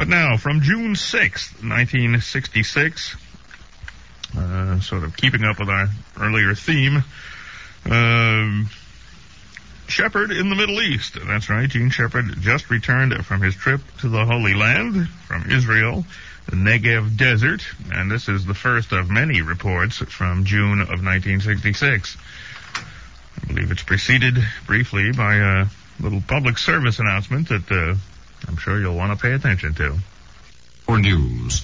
But now, from June 6th, 1966, sort of keeping up with our earlier theme, Shepherd in the Middle East. That's right, Gene Shepherd just returned from his trip to the Holy Land from Israel, the Negev Desert, and this is the first of many reports from June of 1966. I believe it's preceded briefly by a little public service announcement that I'm sure you'll want to pay attention to. For news.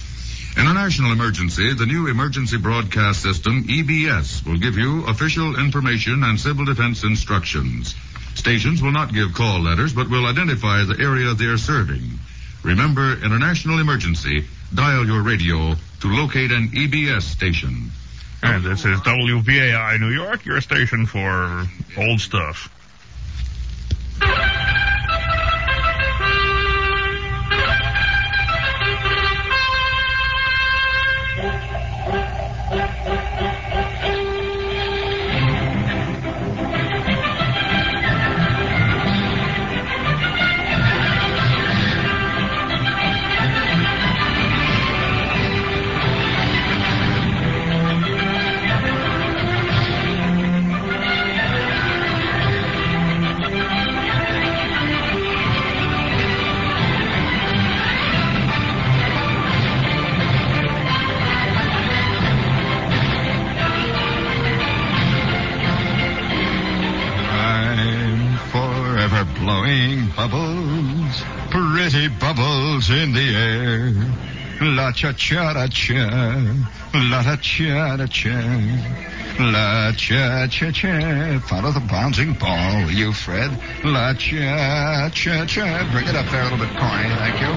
In a national emergency, the new Emergency Broadcast System, EBS, will give you official information and civil defense instructions. Stations will not give call letters, but will identify the area they're serving. Remember, in a national emergency, dial your radio to locate an EBS station. And this is WBAI New York, your station for old stuff. In the air, la cha cha da cha, la da cha da cha, la cha cha cha. Follow the bouncing ball, will you, Fred? La cha cha cha. Bring it up there a little bit, Corny. Thank you.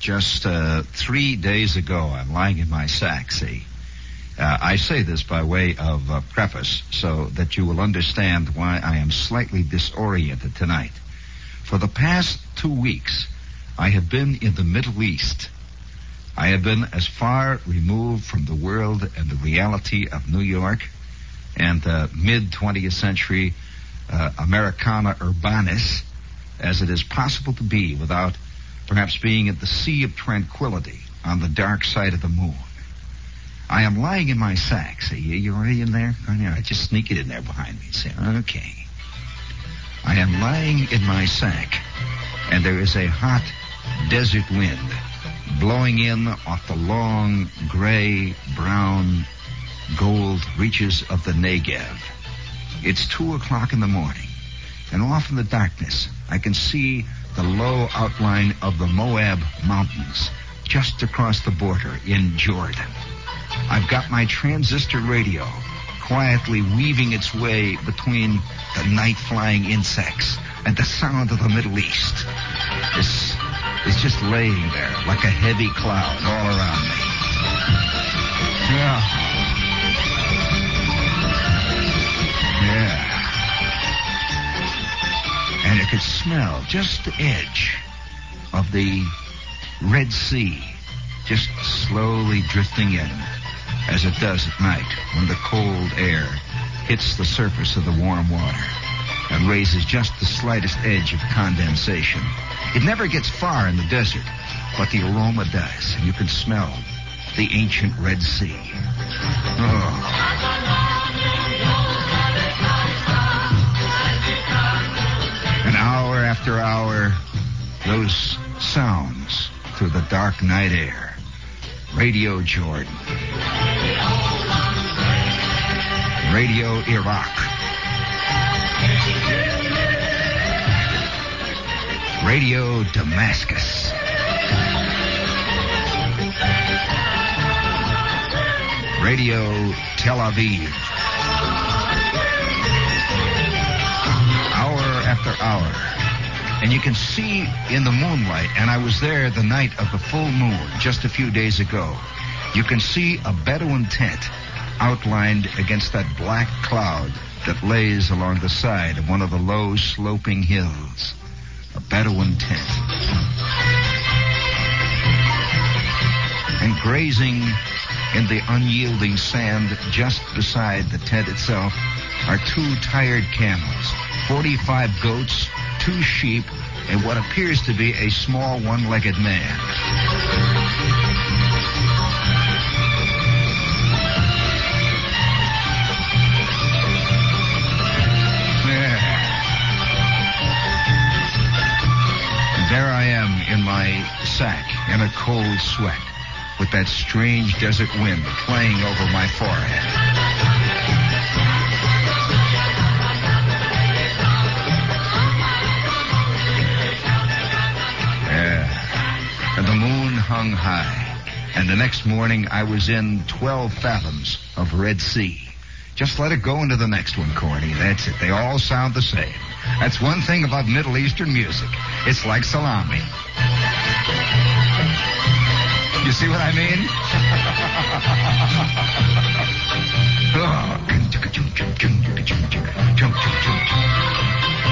Just 3 days ago, I'm lying in my sack, see. I say this by way of preface so that you will understand why I am slightly disoriented tonight. For the past 2 weeks, I have been in the Middle East. I have been as far removed from the world and the reality of New York and the mid-20th century Americana urbanis as it is possible to be without perhaps being at the sea of tranquility on the dark side of the moon. I am lying in my sack. See, you already in there? Oh, yeah, I just sneak it in there behind me. See, okay. I am lying in my sack, and there is a hot desert wind blowing in off the long, gray, brown, gold reaches of the Negev. It's 2 o'clock in the morning, and off in the darkness, I can see the low outline of the Moab Mountains just across the border in Jordan. I've got my transistor radio quietly weaving its way between the night-flying insects and the sound of the Middle East. This is just laying there like a heavy cloud all around me. Yeah. And I could smell just the edge of the Red Sea just slowly drifting in, as it does at night when the cold air hits the surface of the warm water and raises just the slightest edge of condensation. It never gets far in the desert, but the aroma does, and you can smell the ancient Red Sea. Oh. And hour after hour, those sounds through the dark night air Radio Jordan, Radio Iraq, Radio Damascus, Radio Tel Aviv. Hour after hour. And you can see in the moonlight, and I was there the night of the full moon just a few days ago, you can see a Bedouin tent outlined against that black cloud that lays along the side of one of the low sloping hills. A Bedouin tent. And grazing in the unyielding sand just beside the tent itself are two tired camels, 45 goats, 2 sheep, and what appears to be a small one-legged man. There. There I am in my sack in a cold sweat with that strange desert wind playing over my forehead. And the moon hung high, and the next morning I was in 12 fathoms of Red Sea. Just let it go into the next one, Corny. That's it. They all sound the same. That's one thing about Middle Eastern music. It's like salami. You see what I mean?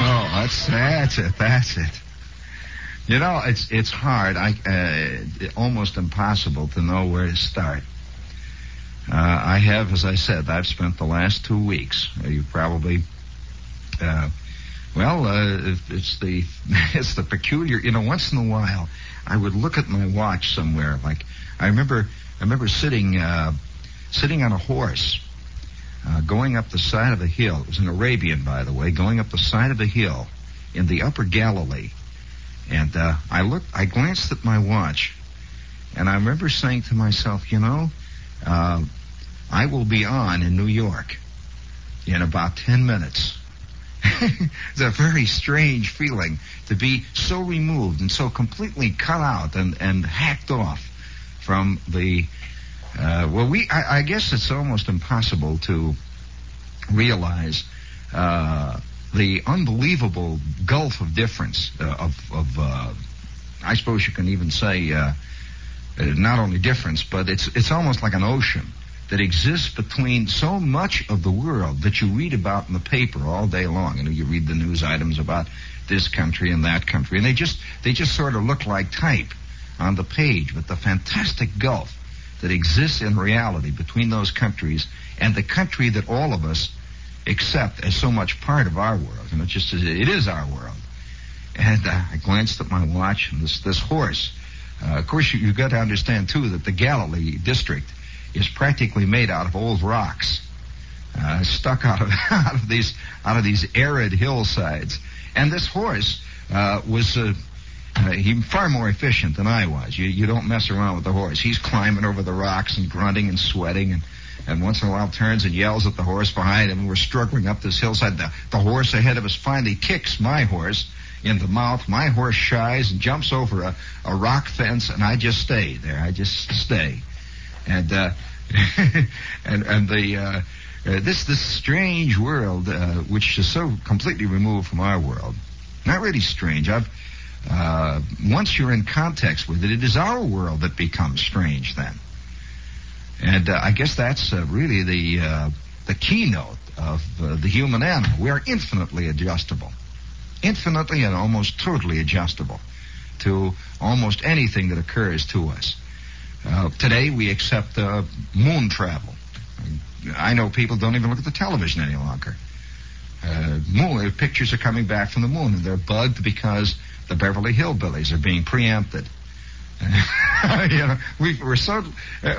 Oh, that's it. That's it. You know, it's hard, almost impossible to know where to start. I have, as I said, I've spent the last 2 weeks. You probably, it's the peculiar. You know, once in a while, I would look at my watch somewhere. Like I remember sitting on a horse, going up the side of a hill. It was an Arabian, by the way, going up the side of a hill in the Upper Galilee. And I glanced at my watch, and I remember saying to myself, I will be on in New York in about 10 minutes. It's a very strange feeling to be so removed and so completely cut out and hacked off from the... I guess it's almost impossible to realize... the unbelievable gulf of difference I suppose you can even say not only difference, but it's almost like an ocean that exists between so much of the world that you read about in the paper all day long. You know, you read the news items about this country and that country, and they just sort of look like type on the page, but the fantastic gulf that exists in reality between those countries and the country that all of us except as so much part of our world. And it is our world. And I glanced at my watch, and this horse. Of course, you've got to understand, too, that the Galilee district is practically made out of old rocks, stuck out of these arid hillsides. And this horse was... he's far more efficient than I was. You don't mess around with the horse. He's climbing over the rocks and grunting and sweating, and once in a while turns and yells at the horse behind him. We're struggling up this hillside. The horse ahead of us finally kicks my horse in the mouth. My horse shies and jumps over a rock fence, and I just stay there. I just stay. And this strange world, which is so completely removed from our world. Not really strange. Once you're in context with it, it is our world that becomes strange then. And I guess that's really the keynote of the human animal. We are infinitely adjustable. Infinitely and almost totally adjustable to almost anything that occurs to us. Today we accept moon travel. I know people don't even look at the television any longer. Moon pictures are coming back from the moon, and they're bugged because the Beverly Hillbillies are being preempted. We're so.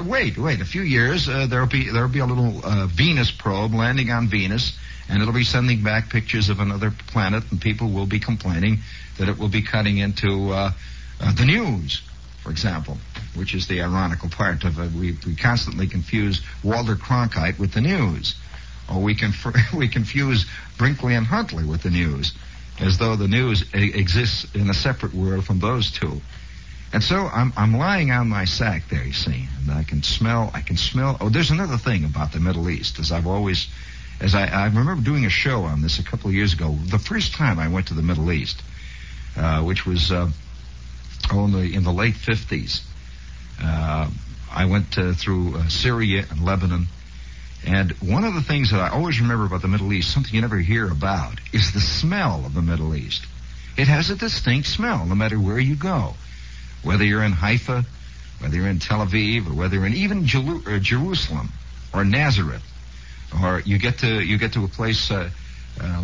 Wait. A few years, there'll be a little Venus probe landing on Venus, and it'll be sending back pictures of another planet, and people will be complaining that it will be cutting into the news. for example, which is the ironical part of it. We constantly confuse Walter Cronkite with the news, or we confuse Brinkley and Huntley with the news, as though the news exists in a separate world from those two. And so I'm lying on my sack there, you see, and I can smell. Oh, there's another thing about the Middle East, I remember doing a show on this a couple of years ago, the first time I went to the Middle East, which was in the late 50s. I went through Syria and Lebanon, and one of the things that I always remember about the Middle East, something you never hear about, is the smell of the Middle East. It has a distinct smell no matter where you go, whether you're in Haifa, whether you're in Tel Aviv, or whether you're in even Jerusalem or Nazareth, or you get to a place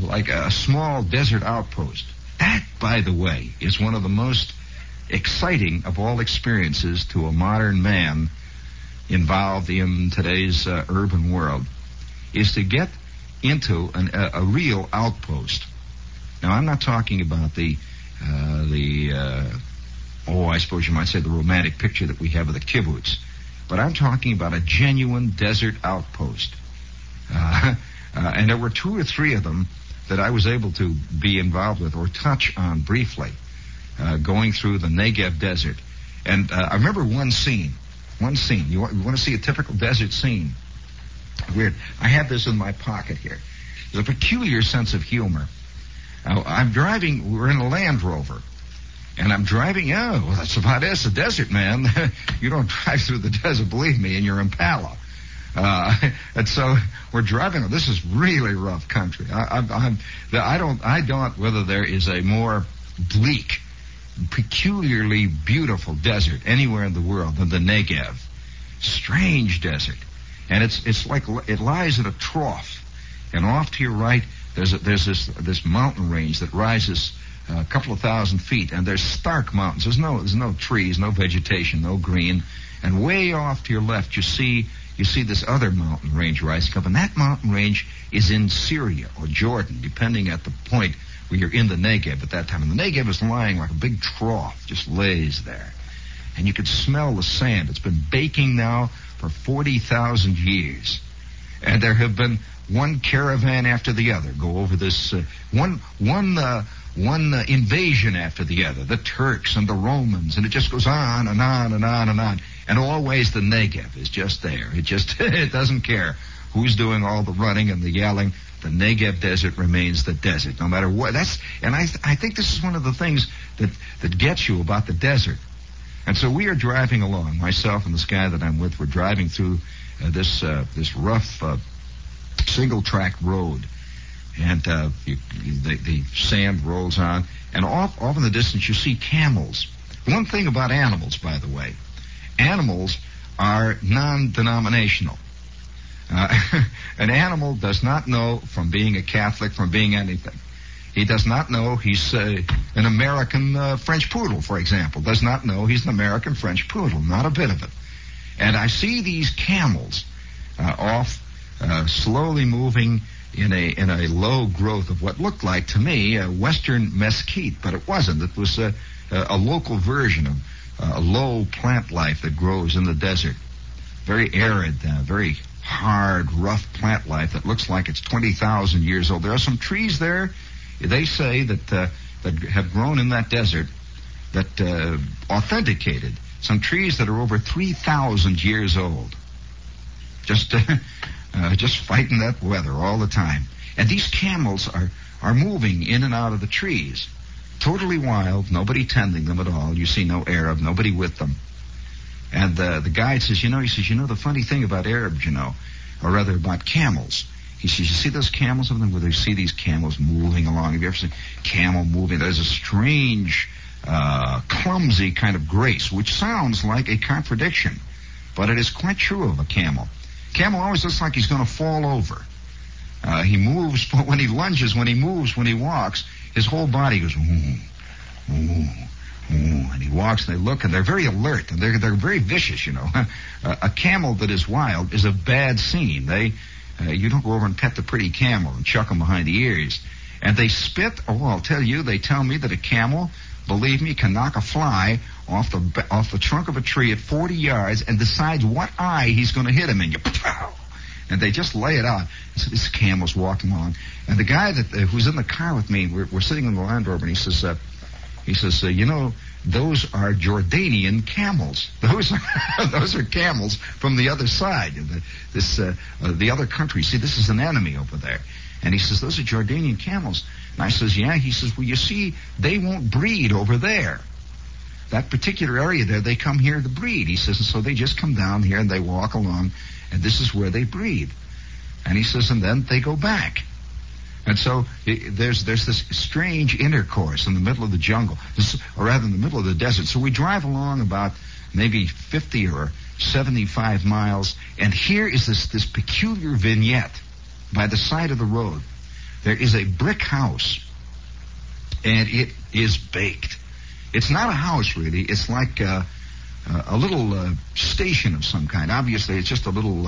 like a small desert outpost. That, by the way, is one of the most exciting of all experiences to a modern man involved in today's urban world, is to get into a real outpost. Now, I'm not talking about I suppose you might say the romantic picture that we have of the kibbutz, but I'm talking about a genuine desert outpost. And there were two or three of them that I was able to be involved with or touch on briefly, going through the Negev desert. And I remember one scene. You want to see a typical desert scene. Weird. I have this in my pocket here. There's a peculiar sense of humor. We're in a Land Rover. And I'm driving, that's about it. It's a desert, man. You don't drive through the desert, believe me, in your Impala. And so we're driving. This is really rough country. I doubt whether there is a more bleak, peculiarly beautiful desert anywhere in the world than the Negev. Strange desert, and it's like it lies in a trough, and off to your right there's this mountain range that rises a couple of thousand feet, and there's stark mountains. There's no trees, no vegetation, no green, and way off to your left you see this other mountain range rising up, and that mountain range is in Syria or Jordan, depending at the point where you're in the Negev at that time. And the Negev is lying like a big trough, just lays there. And you could smell the sand. It's been baking now for 40,000 years. And there have been one caravan after the other go over this, one invasion after the other, the Turks and the Romans, and it just goes on and on and on and on. And always the Negev is just there. It doesn't care who's doing all the running and the yelling. The Negev desert remains the desert, no matter what. I think this is one of the things that gets you about the desert. And so we are driving along. Myself and this guy that I'm with, we're driving through this rough single-track road. And the sand rolls on. And off in the distance, you see camels. One thing about animals, by the way. Animals are non-denominational. An animal does not know from being a Catholic, from being anything. He does not know he's an American French poodle, for example. Does not know he's an American French poodle. Not a bit of it. And I see these camels slowly moving in a low growth of what looked like to me Western mesquite, but it wasn't. It was a local version of a low plant life that grows in the desert. Very arid, very hard, rough plant life that looks like it's 20,000 years old. There are some trees there, they say, that have grown in that desert that authenticated. Some trees that are over 3,000 years old. Just fighting that weather all the time. And these camels are moving in and out of the trees. Totally wild, nobody tending them at all. You see no Arab, nobody with them. And the guide says, the funny thing about Arabs, or rather about camels. He says, you see those camels of them? Where they see these camels moving along. Have you ever seen camel moving? There's a strange, clumsy kind of grace, which sounds like a contradiction. But it is quite true of a camel. Camel always looks like he's going to fall over. He moves, but when he lunges, when he moves, when he walks, his whole body goes, ooh, ooh, ooh, and he walks, and they look, and they're very alert, and they're very vicious, A camel that is wild is a bad scene. You don't go over and pet the pretty camel and chuck him behind the ears. And they spit, they tell me that a camel believe me, can knock a fly off the trunk of a tree at 40 yards and decides what eye he's going to hit him in. You pow! And they just lay it out. And so this camel's walking along, and the guy who's in the car with me, we're sitting in the Land Rover, and he says, you know, those are Jordanian camels. Those are camels from the other side, the other country. See, this is an enemy over there. And he says, those are Jordanian camels. And I says, yeah. He says, well, you see, they won't breed over there. That particular area there, they come here to breed. He says, and so they just come down here and they walk along, and this is where they breed. And he says, and then they go back. And so there's this strange intercourse in the middle of the jungle, or rather in the middle of the desert. So we drive along about maybe 50 or 75 miles, and here is this peculiar vignette by the side of the road. There is a brick house, and it is baked. It's not a house, really. It's like a little station of some kind. Obviously, it's just a little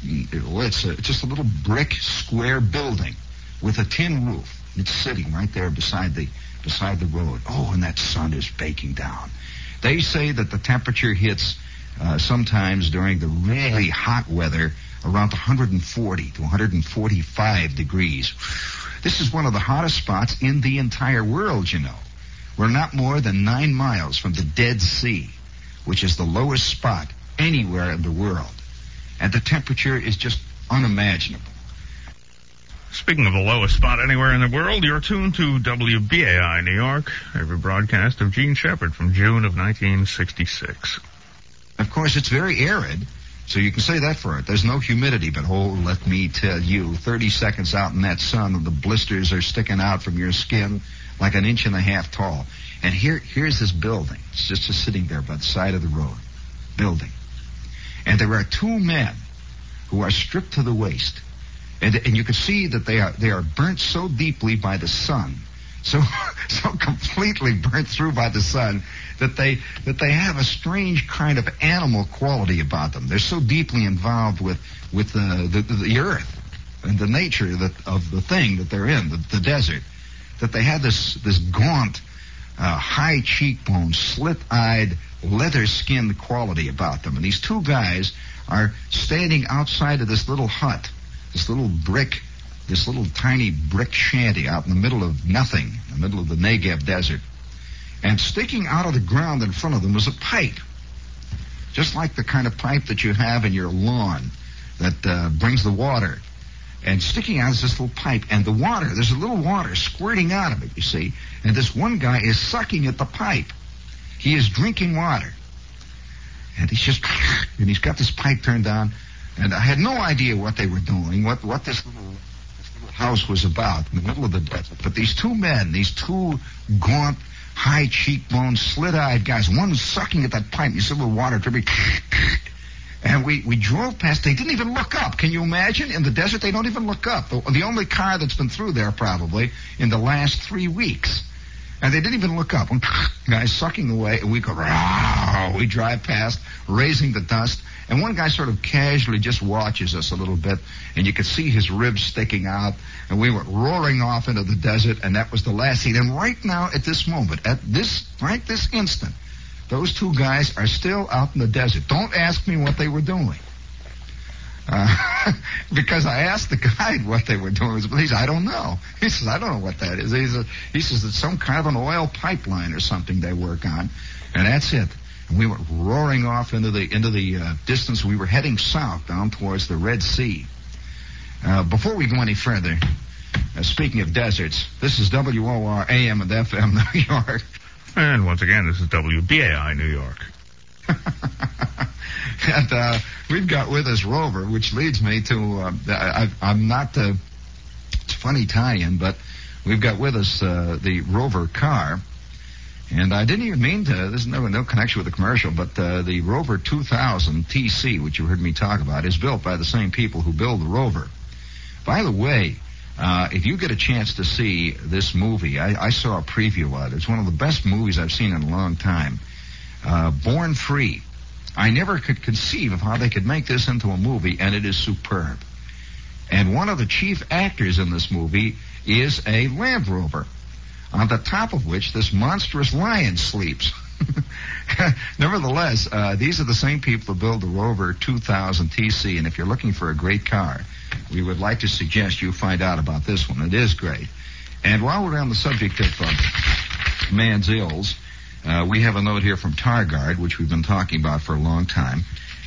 just a little brick square building with a tin roof. It's sitting right there beside the road. Oh, and that sun is baking down. They say that the temperature hits sometimes during the really hot weather around 140 to 145 degrees. This is one of the hottest spots in the entire world, you know. We're not more than 9 miles from the Dead Sea, which is the lowest spot anywhere in the world. And the temperature is just unimaginable. Speaking of the lowest spot anywhere in the world, you're tuned to WBAI New York, every broadcast of Gene Shepherd from June of 1966. Of course, it's very arid, so you can say that for it. There's no humidity, but oh, let me tell you, 30 seconds out in that sun, and the blisters are sticking out from your skin like an inch and a half tall. And here's this building. It's just sitting there by the side of the road. Building. And there are two men who are stripped to the waist, and you can see that they are burnt so deeply by the sun, so completely burnt through by the sun that they have a strange kind of animal quality about them. They're so deeply involved with the earth and the nature of the thing that they're in, the desert, that they have this gaunt, high cheekbone, slit-eyed, leather-skinned quality about them. And these two guys are standing outside of this little hut, this little tiny brick shanty out in the middle of nothing, in the middle of the Negev desert. And sticking out of the ground in front of them was a pipe, just like the kind of pipe that you have in your lawn that brings the water. And sticking out is this little pipe, and the water, there's a little water squirting out of it, you see, and this one guy is sucking at the pipe. He is drinking water. And he's got this pipe turned on, and I had no idea what they were doing, what this little house was about in the middle of the desert. But these two men, these two gaunt, high cheekbone, slit-eyed guys, one sucking at that pipe, you see a little water dripping. And we drove past. They didn't even look up. Can you imagine? In the desert, they don't even look up. The only car that's been through there probably in the last 3 weeks. And they didn't even look up. One guy's sucking away, and we go, rawr, we drive past, raising the dust. And one guy sort of casually just watches us a little bit, and you could see his ribs sticking out. And we went roaring off into the desert, and that was the last scene. And right now, at this moment, right this instant, those two guys are still out in the desert. Don't ask me what they were doing. Because I asked the guide what they were doing. But he said, I don't know. He says, I don't know what that is. He says, it's some kind of an oil pipeline or something they work on. And that's it. And we went roaring off into the distance. We were heading south down towards the Red Sea. Before we go any further, speaking of deserts, this is WOR AM and FM New York. And once again, this is WBAI New York. And we've got with us Rover, which leads me to, it's a funny tie-in, but we've got with us the Rover car. And I didn't even mean to, there's no connection with the commercial, but the Rover 2000 TC, which you heard me talk about, is built by the same people who build the Rover. By the way, if you get a chance to see this movie, I saw a preview of it. It's one of the best movies I've seen in a long time. Born Free. I never could conceive of how they could make this into a movie, and it is superb. And one of the chief actors in this movie is a Land Rover. on the top of which this monstrous lion sleeps. Nevertheless, these are the same people who build the Rover 2000 TC, and if you're looking for a great car, we would like to suggest you find out about this one. It is great. And while we're on the subject of man's ills, we have a note here from Targard, which we've been talking about for a long time,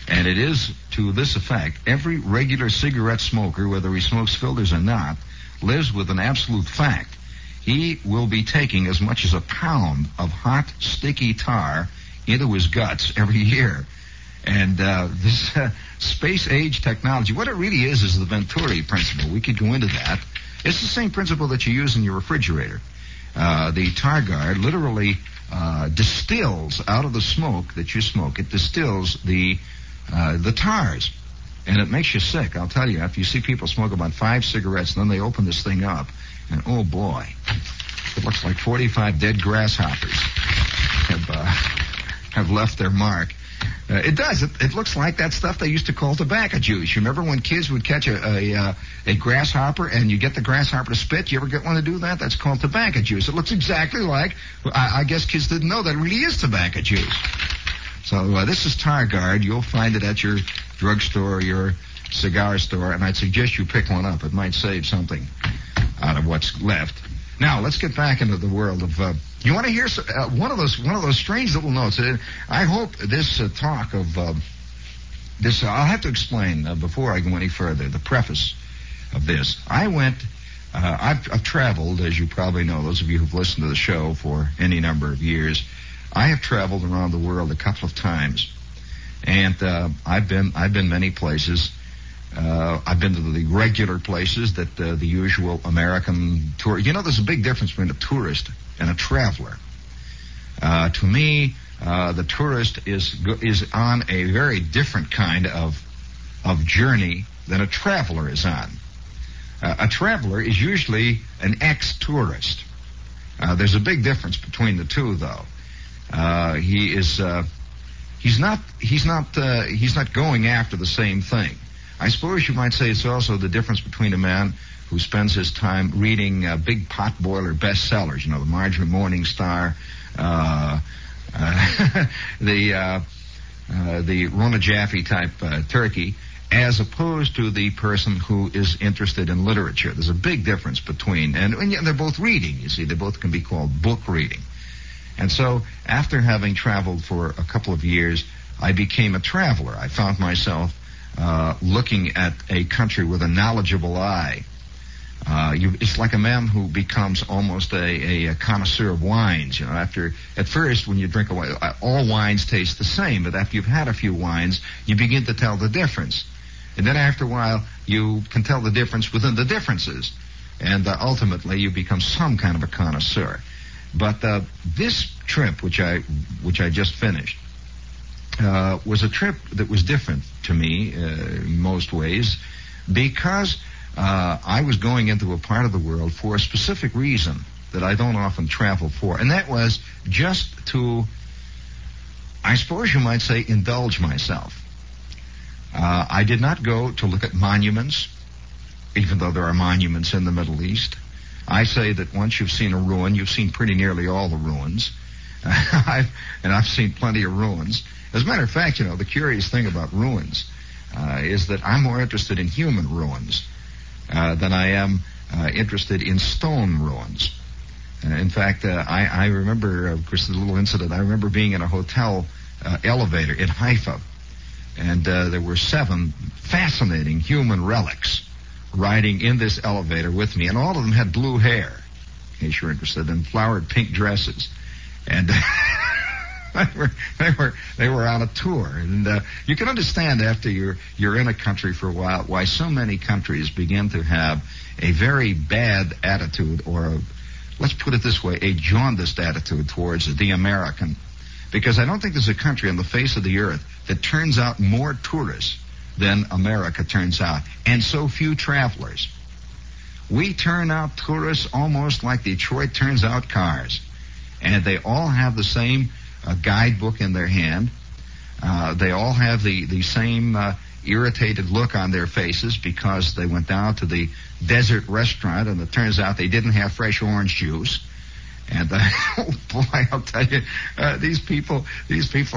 and it is to this effect: every regular cigarette smoker, whether he smokes filters or not, lives with an absolute fact. He will be taking as much as a pound of hot, sticky tar into his guts every year. And this space-age technology, what it really is the Venturi principle. We could go into that. It's the same principle that you use in your refrigerator. The Targard literally distills out of the smoke that you smoke. It distills the tars, and it makes you sick. I'll tell you, after you see people smoke about 5 cigarettes, and then they open this thing up, and oh boy, it looks like 45 dead grasshoppers have left their mark. It does. It looks like that stuff they used to call tobacco juice. You remember when kids would catch a grasshopper and you get the grasshopper to spit? You ever get one to do that? That's called tobacco juice. It looks exactly like, I guess kids didn't know that it really is tobacco juice. So this is Targard. You'll find it at your drugstore, your cigar store, and I'd suggest you pick one up. It might save something out of what's left. Now, let's get back into the world of... you want to hear one of those strange little notes. I hope this talk of... this. I'll have to explain before I go any further the preface of this. I went... I've traveled, as you probably know, those of you who've listened to the show for any number of years. I have traveled around the world a couple of times. And I've been many places. I've been to the regular places that the usual American tour. You know, there's a big difference between a tourist and a traveler. To me, the tourist is on a very different kind of journey than a traveler is on. A traveler is usually an ex-tourist. There's a big difference between the two, though. He is he's not going after the same thing. I suppose you might say it's also the difference between a man who spends his time reading big potboiler bestsellers, you know, the Marjorie Morningstar, the Rona Jaffe type turkey, as opposed to the person who is interested in literature. There's a big difference between, and they're both reading, you see. They both can be called book reading. And so after having traveled for a couple of years, I became a traveler. I found myself looking at a country with a knowledgeable eye. It's like a man who becomes almost a connoisseur of wines. You know, at first when you drink a wine, all wines taste the same, but after you've had a few wines, you begin to tell the difference. And then after a while, you can tell the difference within the differences. And ultimately, you become some kind of a connoisseur. But this trip, which I just finished, was a trip that was different to me in most ways, because I was going into a part of the world for a specific reason that I don't often travel for, and that was just to, I suppose you might say, indulge myself. I did not go to look at monuments, even though there are monuments in the Middle East. I say that once you've seen a ruin, you've seen pretty nearly all the ruins, I've seen plenty of ruins. As a matter of fact, you know, the curious thing about ruins is that I'm more interested in human ruins than I am interested in stone ruins. In fact, I remember, of course, the little incident. I remember being in a hotel elevator in Haifa, and there were 7 fascinating human relics riding in this elevator with me, and all of them had blue hair, in case you're interested, and flowered pink dresses. And... They were on a tour, and you can understand after you're in a country for a while why so many countries begin to have a very bad attitude, or let's put it this way, a jaundiced attitude towards the American, because I don't think there's a country on the face of the earth that turns out more tourists than America turns out, and so few travelers. We turn out tourists almost like Detroit turns out cars, and they all have the same a guidebook in their hand. They all have the same irritated look on their faces because they went down to the desert restaurant and it turns out they didn't have fresh orange juice. And oh boy, I'll tell you, these people.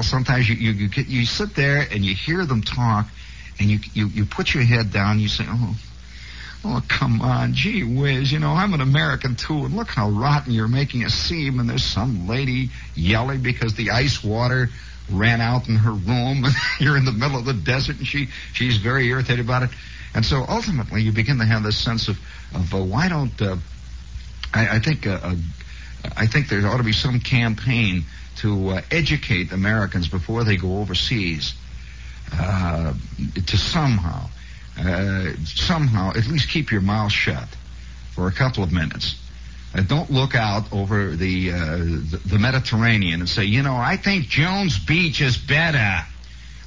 Sometimes you sit there and you hear them talk, and you put your head down. You say, oh, come on, gee whiz, I'm an American too, and look how rotten you're making it seem. And there's some lady yelling because the ice water ran out in her room, and you're in the middle of the desert, and she's very irritated about it. And so ultimately, you begin to have this sense of why don't I think there ought to be some campaign to educate Americans before they go overseas to somehow at least keep your mouth shut for a couple of minutes. Don't look out over the Mediterranean and say, I think Jones Beach is better. I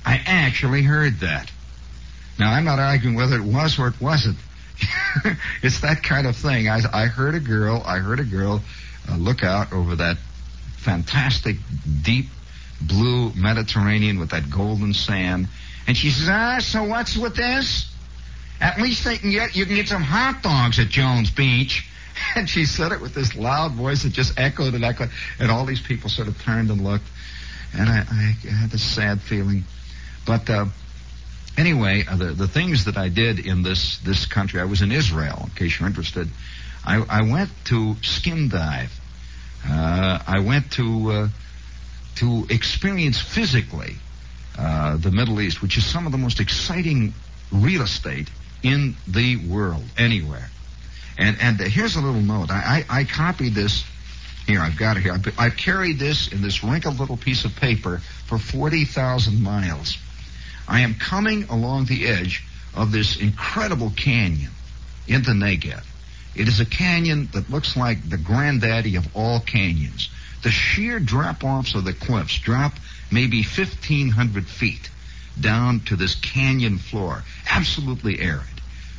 actually heard that. Now, I'm not arguing whether it was or it wasn't. It's that kind of thing. I heard a girl look out over that fantastic deep blue Mediterranean with that golden sand, and she says, so what's with this? At least you can get some hot dogs at Jones Beach. And she said it with this loud voice that just echoed and echoed, and all these people sort of turned and looked, and I had this sad feeling. But anyway, the things that I did in this country, I was in Israel, in case you're interested. I went to skin dive. I went to experience physically the Middle East, which is some of the most exciting real estate in the world, anywhere. And here's a little note. I copied this. Here, I've got it here. I've carried this in this wrinkled little piece of paper for 40,000 miles. I am coming along the edge of this incredible canyon in the Negev. It is a canyon that looks like the granddaddy of all canyons. The sheer drop-offs of the cliffs drop maybe 1,500 feet down to this canyon floor. Absolutely arid.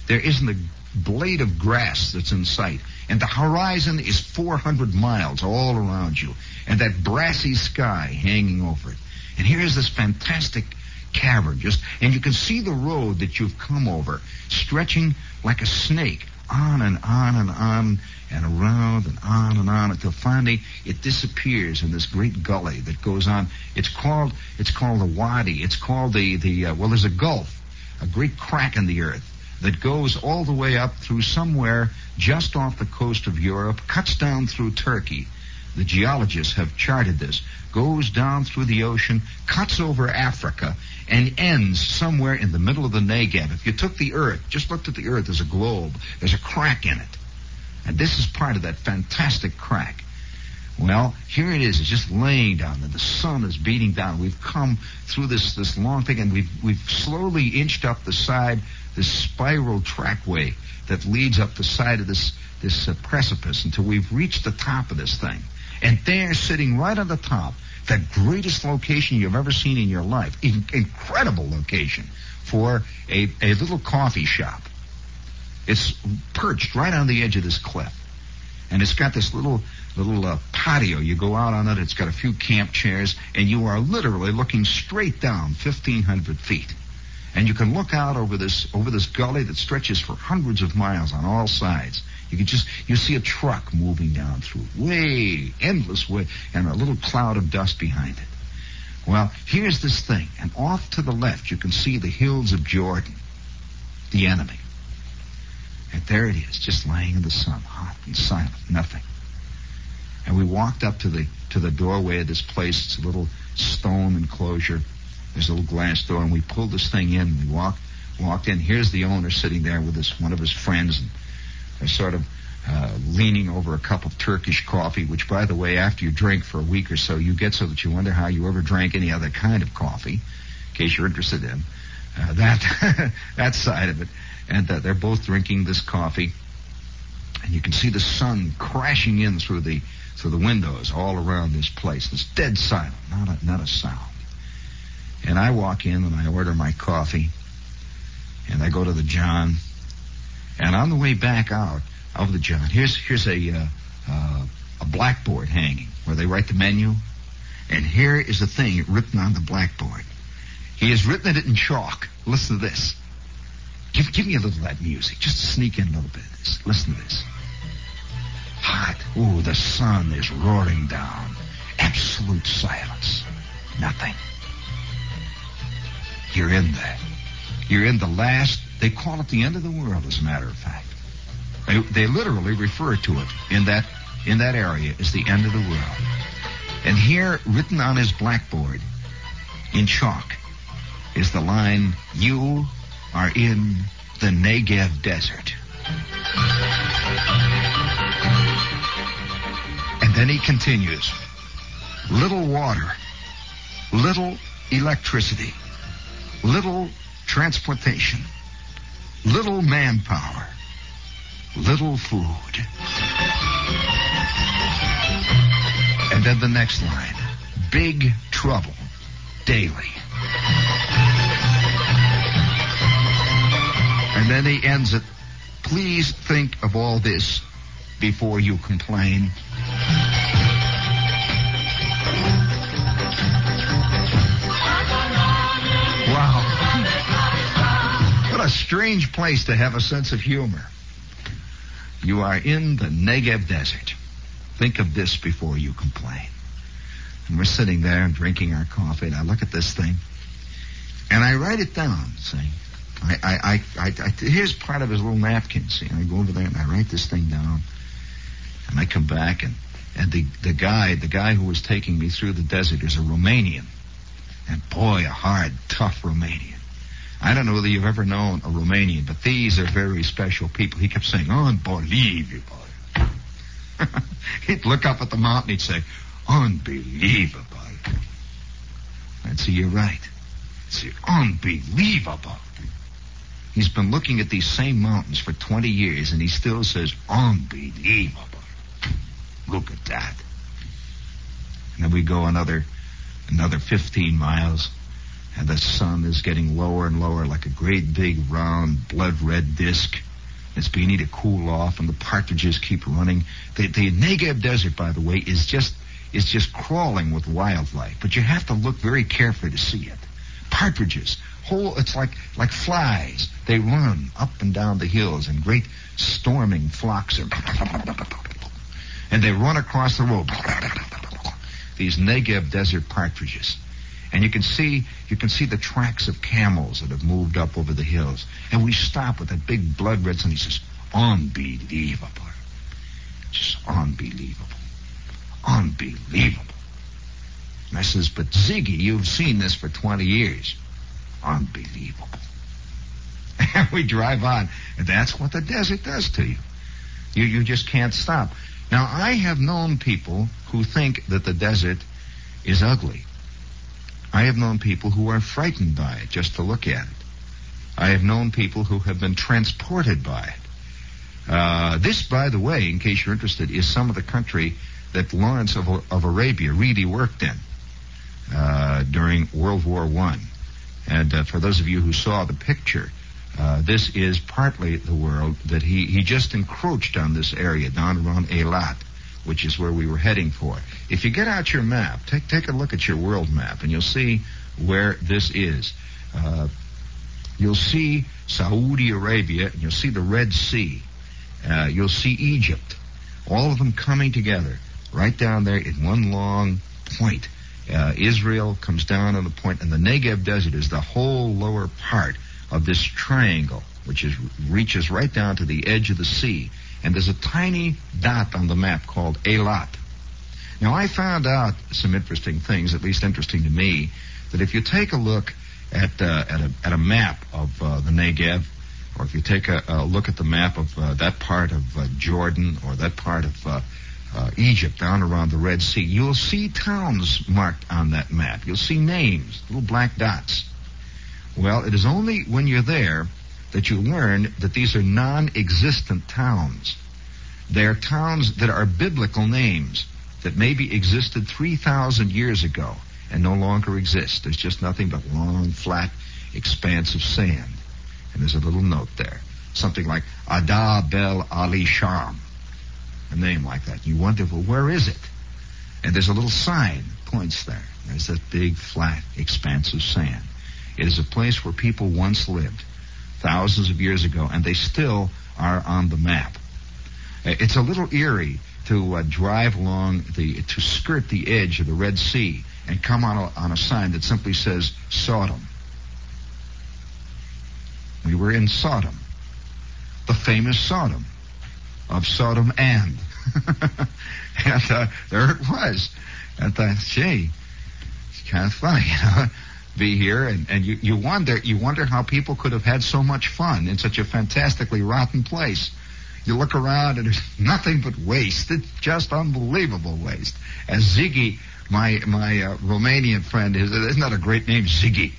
There isn't a blade of grass that's in sight, and the horizon is 400 miles all around you, and that brassy sky hanging over it. And here is this fantastic cavern, and you can see the road that you've come over stretching like a snake on and on and on and around and on until finally it disappears in this great gully that goes on. It's called the Wadi. It's called the there's a gulf, a great crack in the earth that goes all the way up through somewhere just off the coast of Europe, cuts down through Turkey. The geologists have charted this. Goes down through the ocean, cuts over Africa, and ends somewhere in the middle of the Negev. If you took the earth, just looked at the earth as a globe, there's a crack in it. And this is part of that fantastic crack. Well, here it is. It's just laying down, and the sun is beating down. We've come through this long thing, and we've slowly inched up the side, this spiral trackway that leads up the side of this precipice until we've reached the top of this thing. And there, sitting right on the top, the greatest location you've ever seen in your life, incredible location for a little coffee shop. It's perched right on the edge of this cliff. And it's got this little patio. You go out on it. It's got a few camp chairs, and you are literally looking straight down 1,500 feet. And you can look out over this gully that stretches for hundreds of miles on all sides. You see a truck moving down through way, endless way, and a little cloud of dust behind it. Well, here's this thing, and off to the left you can see the hills of Jordan, the enemy. And there it is, just lying in the sun, hot and silent, nothing. And we walked up to the doorway of this place. It's a little stone enclosure. There's a little glass door, and we pulled this thing in. We walked in. Here's the owner sitting there with one of his friends, and they're sort of leaning over a cup of Turkish coffee, which, by the way, after you drink for a week or so, you get so that you wonder how you ever drank any other kind of coffee, in case you're interested in that that side of it. And they're both drinking this coffee, and you can see the sun crashing in through the windows all around this place. It's dead silent, not a sound. And I walk in and I order my coffee, and I go to the John. And on the way back out of the John, here's a blackboard hanging where they write the menu. And here is the thing written on the blackboard. He has written it in chalk. Listen to this. Give me a little of that music, just to sneak in a little bit of this. Listen to this. night. Oh, the sun is roaring down. Absolute silence. Nothing. You're in there. You're in the last. They call it the end of the world, as a matter of fact. They literally refer to it in that area as the end of the world. And here, written on his blackboard in chalk, is the line, "You are in the Negev desert." And then he continues, little water, little electricity, little transportation, little manpower, little food. And then the next line, big trouble daily. And then he ends it, please think of all this before you complain. Wow. What a strange place to have a sense of humor. You are in the Negev desert. Think of this before you complain. And we're sitting there and drinking our coffee, and I look at this thing, and I write it down, see? Here's part of his little napkin, see? And I go over there and I write this thing down, and I come back, and the guy who was taking me through the desert is a Romanian. And boy, a hard, tough Romanian. I don't know whether you've ever known a Romanian, but these are very special people. He kept saying, unbelievable. He'd look up at the mountain, he'd say, unbelievable. I'd say, you're right. I'd say, unbelievable. He's been looking at these same mountains for 20 years, and he still says, unbelievable. Look at that. And then we go another 15 miles, and the sun is getting lower and lower like a great big round blood-red disc. It's beginning to cool off, and the partridges keep running. The Negev Desert, by the way, is just crawling with wildlife, but you have to look very carefully to see it. Partridges, it's like flies. They run up and down the hills, and great storming flocks are... And they run across the road. These Negev Desert partridges. And you can see the tracks of camels that have moved up over the hills. And we stop with that big blood red sun. He says, unbelievable. Just unbelievable. Unbelievable. And I says, but Ziggy, you've seen this for 20 years. Unbelievable. And we drive on. And that's what the desert does to you. You just can't stop. Now, I have known people who think that the desert is ugly. I have known people who are frightened by it just to look at it. I have known people who have been transported by it. This, by the way, in case you're interested, is some of the country that Lawrence of Arabia really worked in during World War I. And for those of you who saw the picture, this is partly the world that he just encroached on this area down around Eilat, which is where we were heading for. If you get out your map, take a look at your world map, and you'll see where this is. You'll see Saudi Arabia, and you'll see the Red Sea. You'll see Egypt. All of them coming together right down there in one long point. Israel comes down on the point, and the Negev Desert is the whole lower part of this triangle, which reaches right down to the edge of the sea. And there's a tiny dot on the map called Eilat. Now, I found out some interesting things, at least interesting to me, that if you take a look at a map of the Negev, or if you take a look at the map of that part of Jordan or that part of Egypt down around the Red Sea, you'll see towns marked on that map. You'll see names, little black dots. Well, it is only when you're there that you learn that these are non-existent towns. They are towns that are biblical names that maybe existed 3,000 years ago and no longer exist. There's just nothing but long, flat expanse of sand. And there's a little note there, something like Ada Bel Ali Sham, a name like that. You wonder, well, where is it? And there's a little sign that points there. There's that big, flat expanse of sand. It is a place where people once lived thousands of years ago, and they still are on the map. It's a little eerie to drive along to skirt the edge of the Red Sea and come on a sign that simply says Sodom. We were in Sodom, the famous Sodom, of Sodom and. And there it was. I thought, gee, it's kind of funny, you know, be here. And you wonder how people could have had so much fun in such a fantastically rotten place. You look around and there's nothing but waste. It's just unbelievable waste. As Ziggy, my Romanian friend, isn't that a great name, Ziggy?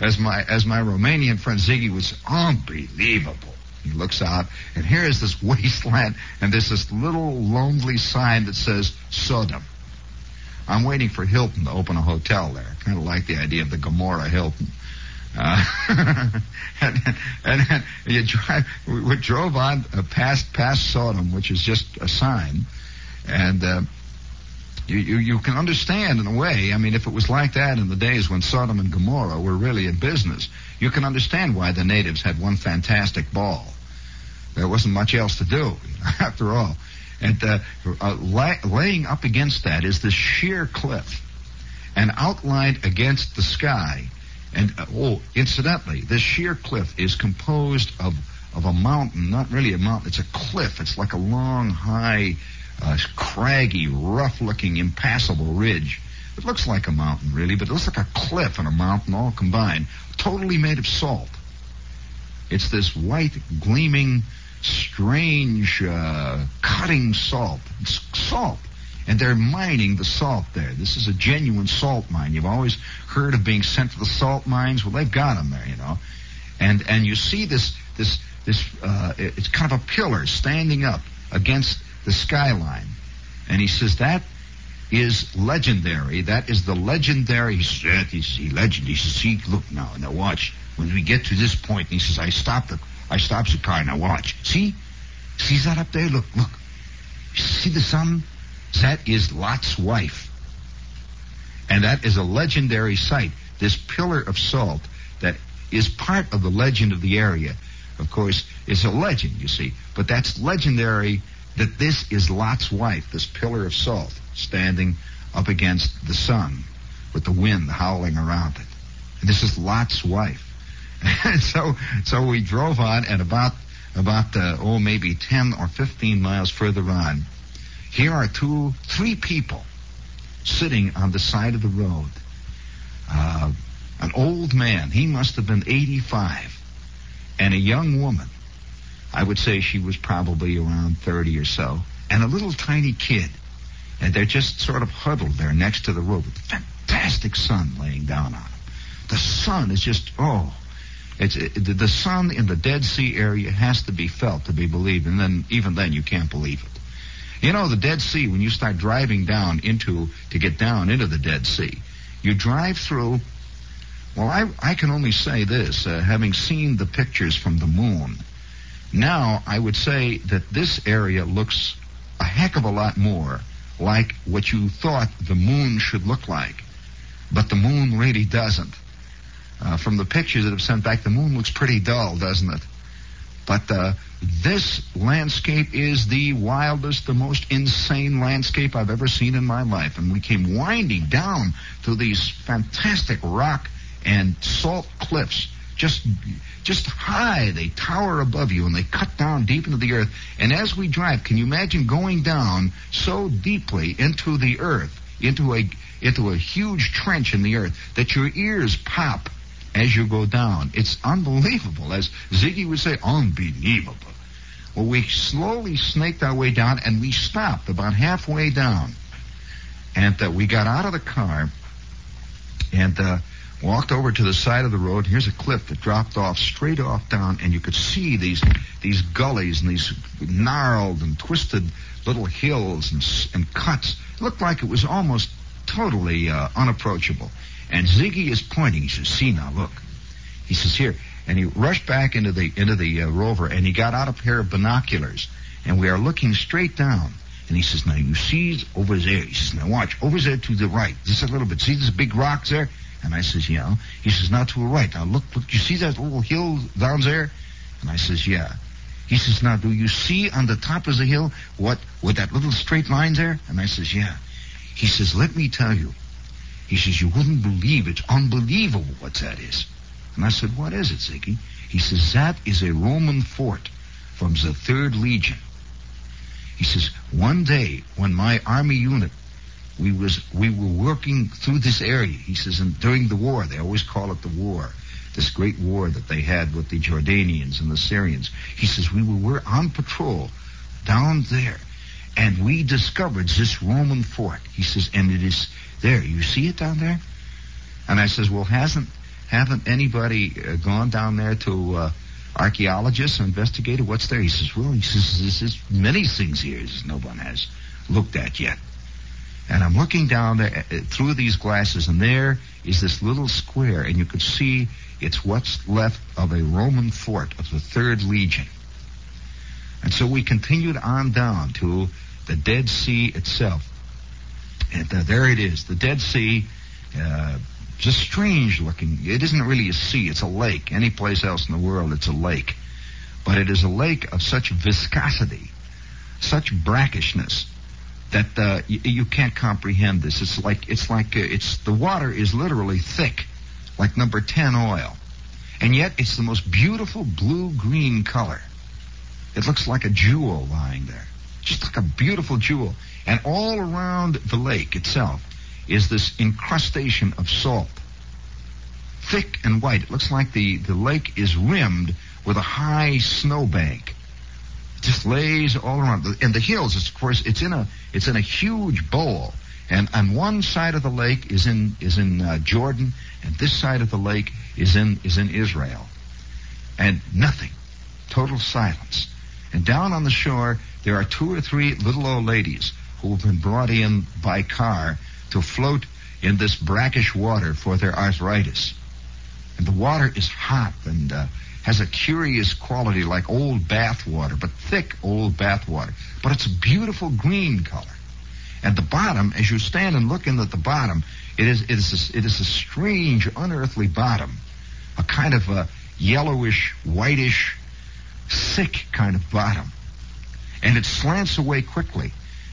As my Romanian friend Ziggy was unbelievable. He looks out, and here is this wasteland, and there's this little lonely sign that says Sodom. I'm waiting for Hilton to open a hotel there. Kind of like the idea of the Gomorrah Hilton. And you drive. We drove on past Sodom, which is just a sign, and you can understand in a way. I mean, if it was like that in the days when Sodom and Gomorrah were really in business, you can understand why the natives had one fantastic ball. There wasn't much else to do, after all. And laying up against that is this sheer cliff, and outlined against the sky. And, incidentally, this sheer cliff is composed of a mountain, not really a mountain, it's a cliff. It's like a long, high, craggy, rough-looking, impassable ridge. It looks like a mountain, really, but it looks like a cliff and a mountain all combined, totally made of salt. It's this white, gleaming, strange, cutting salt. It's salt. And they're mining the salt there. This is a genuine salt mine. You've always heard of being sent to the salt mines. Well, they've got them there, you know. And you see this it's kind of a pillar standing up against the skyline. And he says that is legendary. That is the legendary. He says, see, look now watch. When we get to this point, and he says, I stops the car. Now watch. See? See that up there? Look. See the sun? That is Lot's wife. And that is a legendary site, this pillar of salt that is part of the legend of the area. Of course, it's a legend, you see, but that's legendary that this is Lot's wife, this pillar of salt, standing up against the sun with the wind howling around it. And this is Lot's wife. And so we drove on, and about maybe 10 or 15 miles further on, here are three people sitting on the side of the road. An old man, he must have been 85, and a young woman. I would say she was probably around 30 or so, and a little tiny kid. And they're just sort of huddled there next to the road with the fantastic sun laying down on them. The sun is just, the sun in the Dead Sea area has to be felt to be believed, and then even then you can't believe it. You know, the Dead Sea, when you start driving down to get down into the Dead Sea, you drive through, well, I can only say this, having seen the pictures from the moon, now I would say that this area looks a heck of a lot more like what you thought the moon should look like, but the moon really doesn't. From the pictures that have sent back, the moon looks pretty dull, doesn't it? But this landscape is the wildest, the most insane landscape I've ever seen in my life. And we came winding down through these fantastic rock and salt cliffs, just high. They tower above you, and they cut down deep into the earth. And as we drive, can you imagine going down so deeply into the earth, into a huge trench in the earth, that your ears pop as you go down? It's unbelievable. As Ziggy would say, unbelievable. Well, we slowly snaked our way down, and we stopped about halfway down. And we got out of the car and walked over to the side of the road. Here's a cliff that dropped off, straight off down, and you could see these gullies and these gnarled and twisted little hills and cuts. It looked like it was almost totally unapproachable. And Ziggy is pointing. He says, see now, look. He says, here. And he rushed back into the Rover, and he got out a pair of binoculars. And we are looking straight down. And he says, now, you see over there. He says, now, watch. Over there to the right. Just a little bit. See these big rocks there? And I says, yeah. He says, now to the right. Now, look. You see that little hill down there? And I says, yeah. He says, now, do you see on the top of the hill what with that little straight line there? And I says, yeah. He says, let me tell you. He says, you wouldn't believe. It's unbelievable what that is. And I said, what is it, Ziggy? He says, that is a Roman fort from the 3rd Legion. He says, one day when my army unit, we were working through this area, he says, and during the war, they always call it the war, this great war that they had with the Jordanians and the Syrians. He says, we were on patrol down there, and we discovered this Roman fort. He says, and it is there. You see it down there? And I says, well, haven't anybody gone down there to archaeologists or investigated what's there? He says, well, he says, there's many things here no one has looked at yet. And I'm looking down there through these glasses, and there is this little square, and you could see it's what's left of a Roman fort of the 3rd Legion. And so we continued on down to the Dead Sea itself. And there it is, the Dead Sea, just strange looking. It isn't really a sea, it's a lake. Any place else in the world, it's a lake. But it is a lake of such viscosity, such brackishness, that you can't comprehend this. It's the water is literally thick, like number 10 oil, and yet it's the most beautiful blue-green color. It looks like a jewel lying there, just like a beautiful jewel. And all around the lake itself is this incrustation of salt, thick and white. It looks like the lake is rimmed with a high snowbank. Just lays all around, and the hills. Of course, it's in a huge bowl, and on one side of the lake is in Jordan, and this side of the lake is in Israel, and nothing, total silence. And down on the shore there are 2 or 3 little old ladies who have been brought in by car to float in this brackish water for their arthritis, and the water is hot and has a curious quality like old bath water, but thick old bath water. But it's a beautiful green color. At the bottom, as you stand and look in at the bottom, it is a strange, unearthly bottom, a kind of a yellowish, whitish, sick kind of bottom. And it slants away quickly.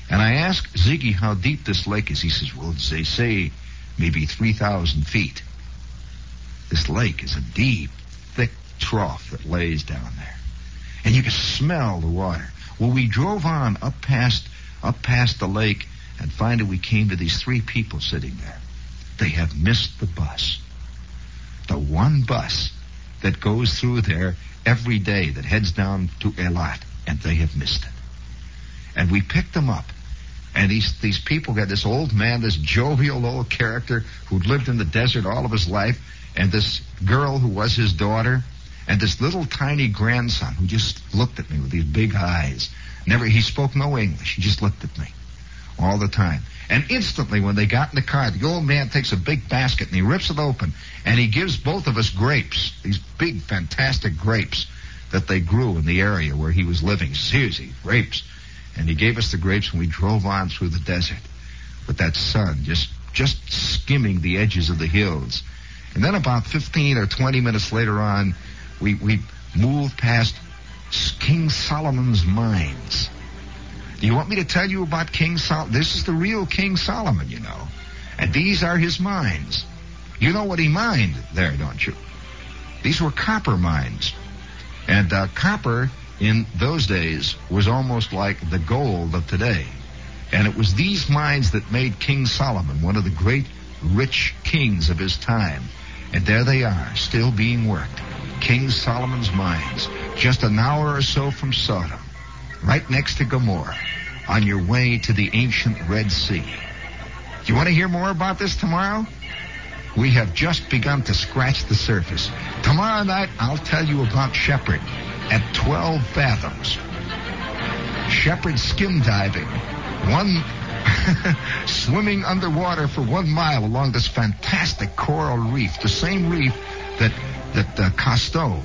And I asked Ziggy how deep this lake is. He says, well, they say maybe 3,000 feet. This lake is a deep, thick trough that lays down there, and you can smell the water. Well, we drove on up past the lake, and finally we came to these 3 people sitting there. They have missed the bus, the one bus that goes through there every day that heads down to Eilat, and they have missed it. And we picked them up, and these people got this old man, this jovial old character who'd lived in the desert all of his life, and this girl who was his daughter, and this little tiny grandson who just looked at me with these big eyes. He spoke no English. He just looked at me all the time. And instantly when they got in the car, the old man takes a big basket and he rips it open and he gives both of us grapes, these big, fantastic grapes that they grew in the area where he was living. Seriously, grapes. And he gave us the grapes, and we drove on through the desert with that sun just skimming the edges of the hills. And then about 15 or 20 minutes later on, we moved past King Solomon's Mines. Do you want me to tell you about King Solomon? This is the real King Solomon, you know. And these are his mines. You know what he mined there, don't you? These were copper mines. And copper in those days was almost like the gold of today. And it was these mines that made King Solomon one of the great rich kings of his time. And there they are, still being worked. King Solomon's Mines, just an hour or so from Sodom, right next to Gomorrah, on your way to the ancient Red Sea. Do you want to hear more about this tomorrow? We have just begun to scratch the surface. Tomorrow night, I'll tell you about Shepherd at 12 fathoms. Shepherd skim diving. One... swimming underwater for 1 mile along this fantastic coral reef, the same reef that Cousteau,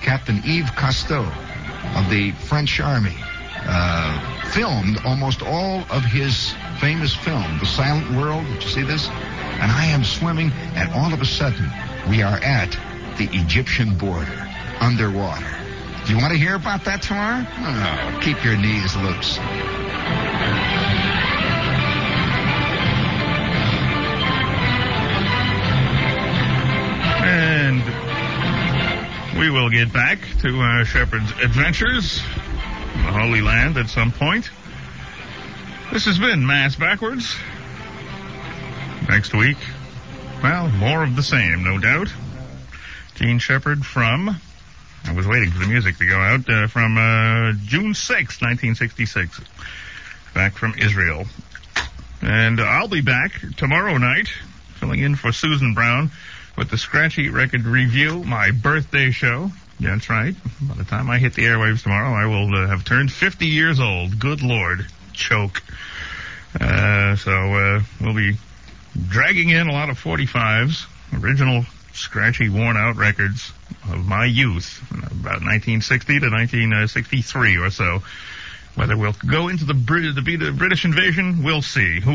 Captain Yves Cousteau of the French Army, filmed almost all of his famous film, The Silent World. Did you see this? And I am swimming, and all of a sudden, we are at the Egyptian border, underwater. You want to hear about that tomorrow? Oh, keep your knees loose. And we will get back to Shepherd's adventures in the Holy Land at some point. This has been Mass Backwards. Next week, well, more of the same, no doubt. Gene Shepherd from... I was waiting for the music to go out, from June 6, 1966, back from Israel. And I'll be back tomorrow night, filling in for Susan Brown with the Scratchy Record Review, my birthday show. That's right. By the time I hit the airwaves tomorrow, I will have turned 50 years old. Good Lord. Choke. So we'll be dragging in a lot of 45s, original scratchy, worn-out records of my youth, about 1960 to 1963 or so. Whether we'll go into the British invasion, we'll see. Who